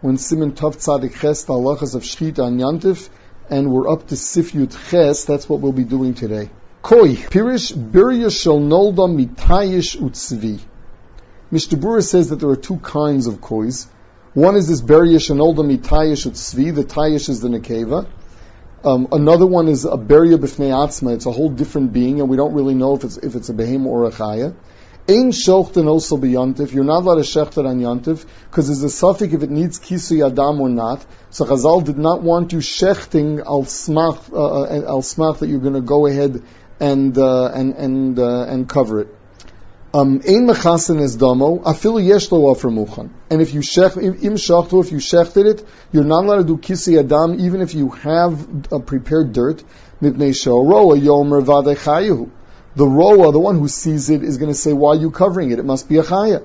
when Simon Tov Tzadik Ches, the halachas of Shchita and Yantif, and we're up to Sifyut Ches. That's what we'll be doing today. Koi, Pirish, Birya Shel Nolda Mitayish Utzvi. Mishnah Berurah says that there are two kinds of kois. One is this Birya Shel Nolda Mitayish Utzvi, the Tayish is the Nekeva. Another one is a Birya B'fnei Atzma, it's a whole different being, and we don't really know if it's a Behem or a Chaya. Ein shechten also be yantif. You're not allowed to shechter on yantif because there's a suffix if it needs kisui adam or not. So Ghazal did not want you shechting al smach that you're going to go ahead and cover it. Ein mechasen es damo afilu yesh lo afer muchan. And if you shechted it, you're not allowed to do kisui adam even if you have prepared dirt. Mipnei she'oroa yomer v'adei chayehu. The Roah, the one who sees it, is going to say, why are you covering it? It must be a chaya.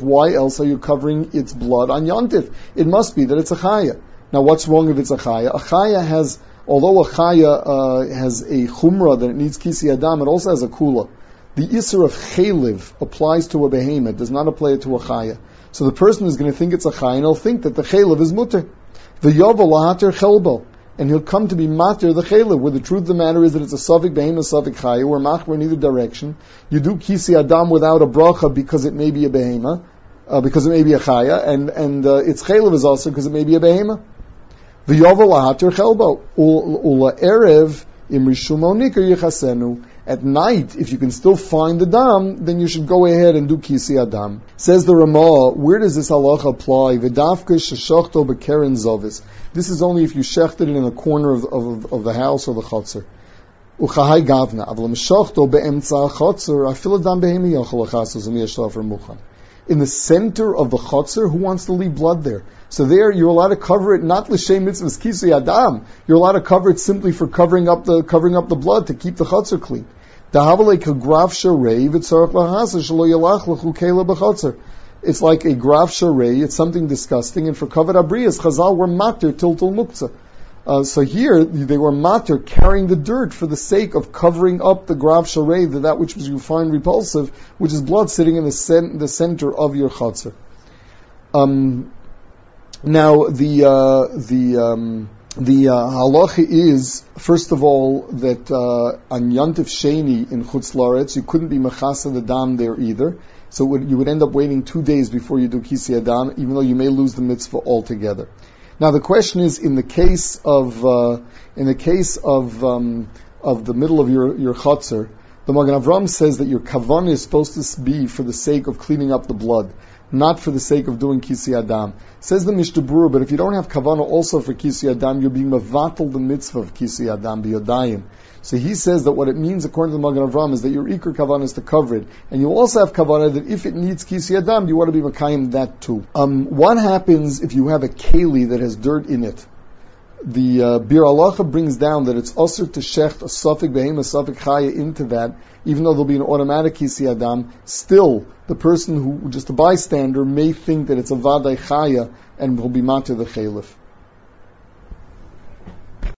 Why else are you covering its blood on yantif? It must be that it's a chaya. Now what's wrong if it's a chaya? A chaya has, although a chaya has a chumrah that it needs kisi adam, it also has a kula. The Isser of chayliv applies to a behemoth, does not apply it to a chaya. So the person is going to think it's a chaya, and he'll think that the chayliv is mutter. And he'll come to be matir the chaylev, where the truth of the matter is that it's a safek behem, a safek chaya, or machmer in either direction. You do kisi adam without a bracha because it may be a behema, because it may be a chaya, and its chaylev is also because it may be a behema. V'yovel lahatir chelbo ula erev imrishumo nikar yichasenu. At night, if you can still find the dam, then you should go ahead and do kisi adam. Says the Ramah, where does this halacha apply? V'dafka sheshachto b'keren zovis. This is only if you shechted it in a corner of the house or the chotzer. Uchahai gavna avla meshachto be'emtza chotzer afil adam behemi yachol achasus umiyashtafer muchan. In the center of the chotzer, who wants to leave blood there? So there, you're allowed to cover it not l'shem mitzvahs kisui adam. You're allowed to cover it simply for covering up the blood to keep the chotzer clean. It's like a graf sharei. It's something disgusting, and for kavod abriyas, Chazal were matir tiltul muktzah. So here, they were matir carrying the dirt for the sake of covering up the grav sharei, that which you find repulsive, which is blood sitting in the center of your chatzar. Now, the halacha is, first of all, that on Yantif Sheni in Chutz Laaretz, you couldn't be mechasa the dam there either. So you would end up waiting 2 days before you do kisi adam, even though you may lose the mitzvah altogether. Now the question is, in the case of the middle of your chatzar, the Magen Avraham says that your kavanah is supposed to be for the sake of cleaning up the blood, not for the sake of doing kisi adam. Says the Mishnah Berurah, but if you don't have kavanah also for kisi adam, you'll be mevatel the mitzvah of kisi adam biyodayim. So he says that what it means according to the Magen Avraham is that your ikar kavanah is to cover it, and you also have kavanah that if it needs kisi adam, you want to be makayim that too. What happens if you have a keli that has dirt in it? The Bir Halacha brings down that it's also to shecht a safek behem, a safek chaya into that, even though there'll be an automatic kisi adam. Still, the person who just a bystander may think that it's a vaday chaya and will be matir the chalif.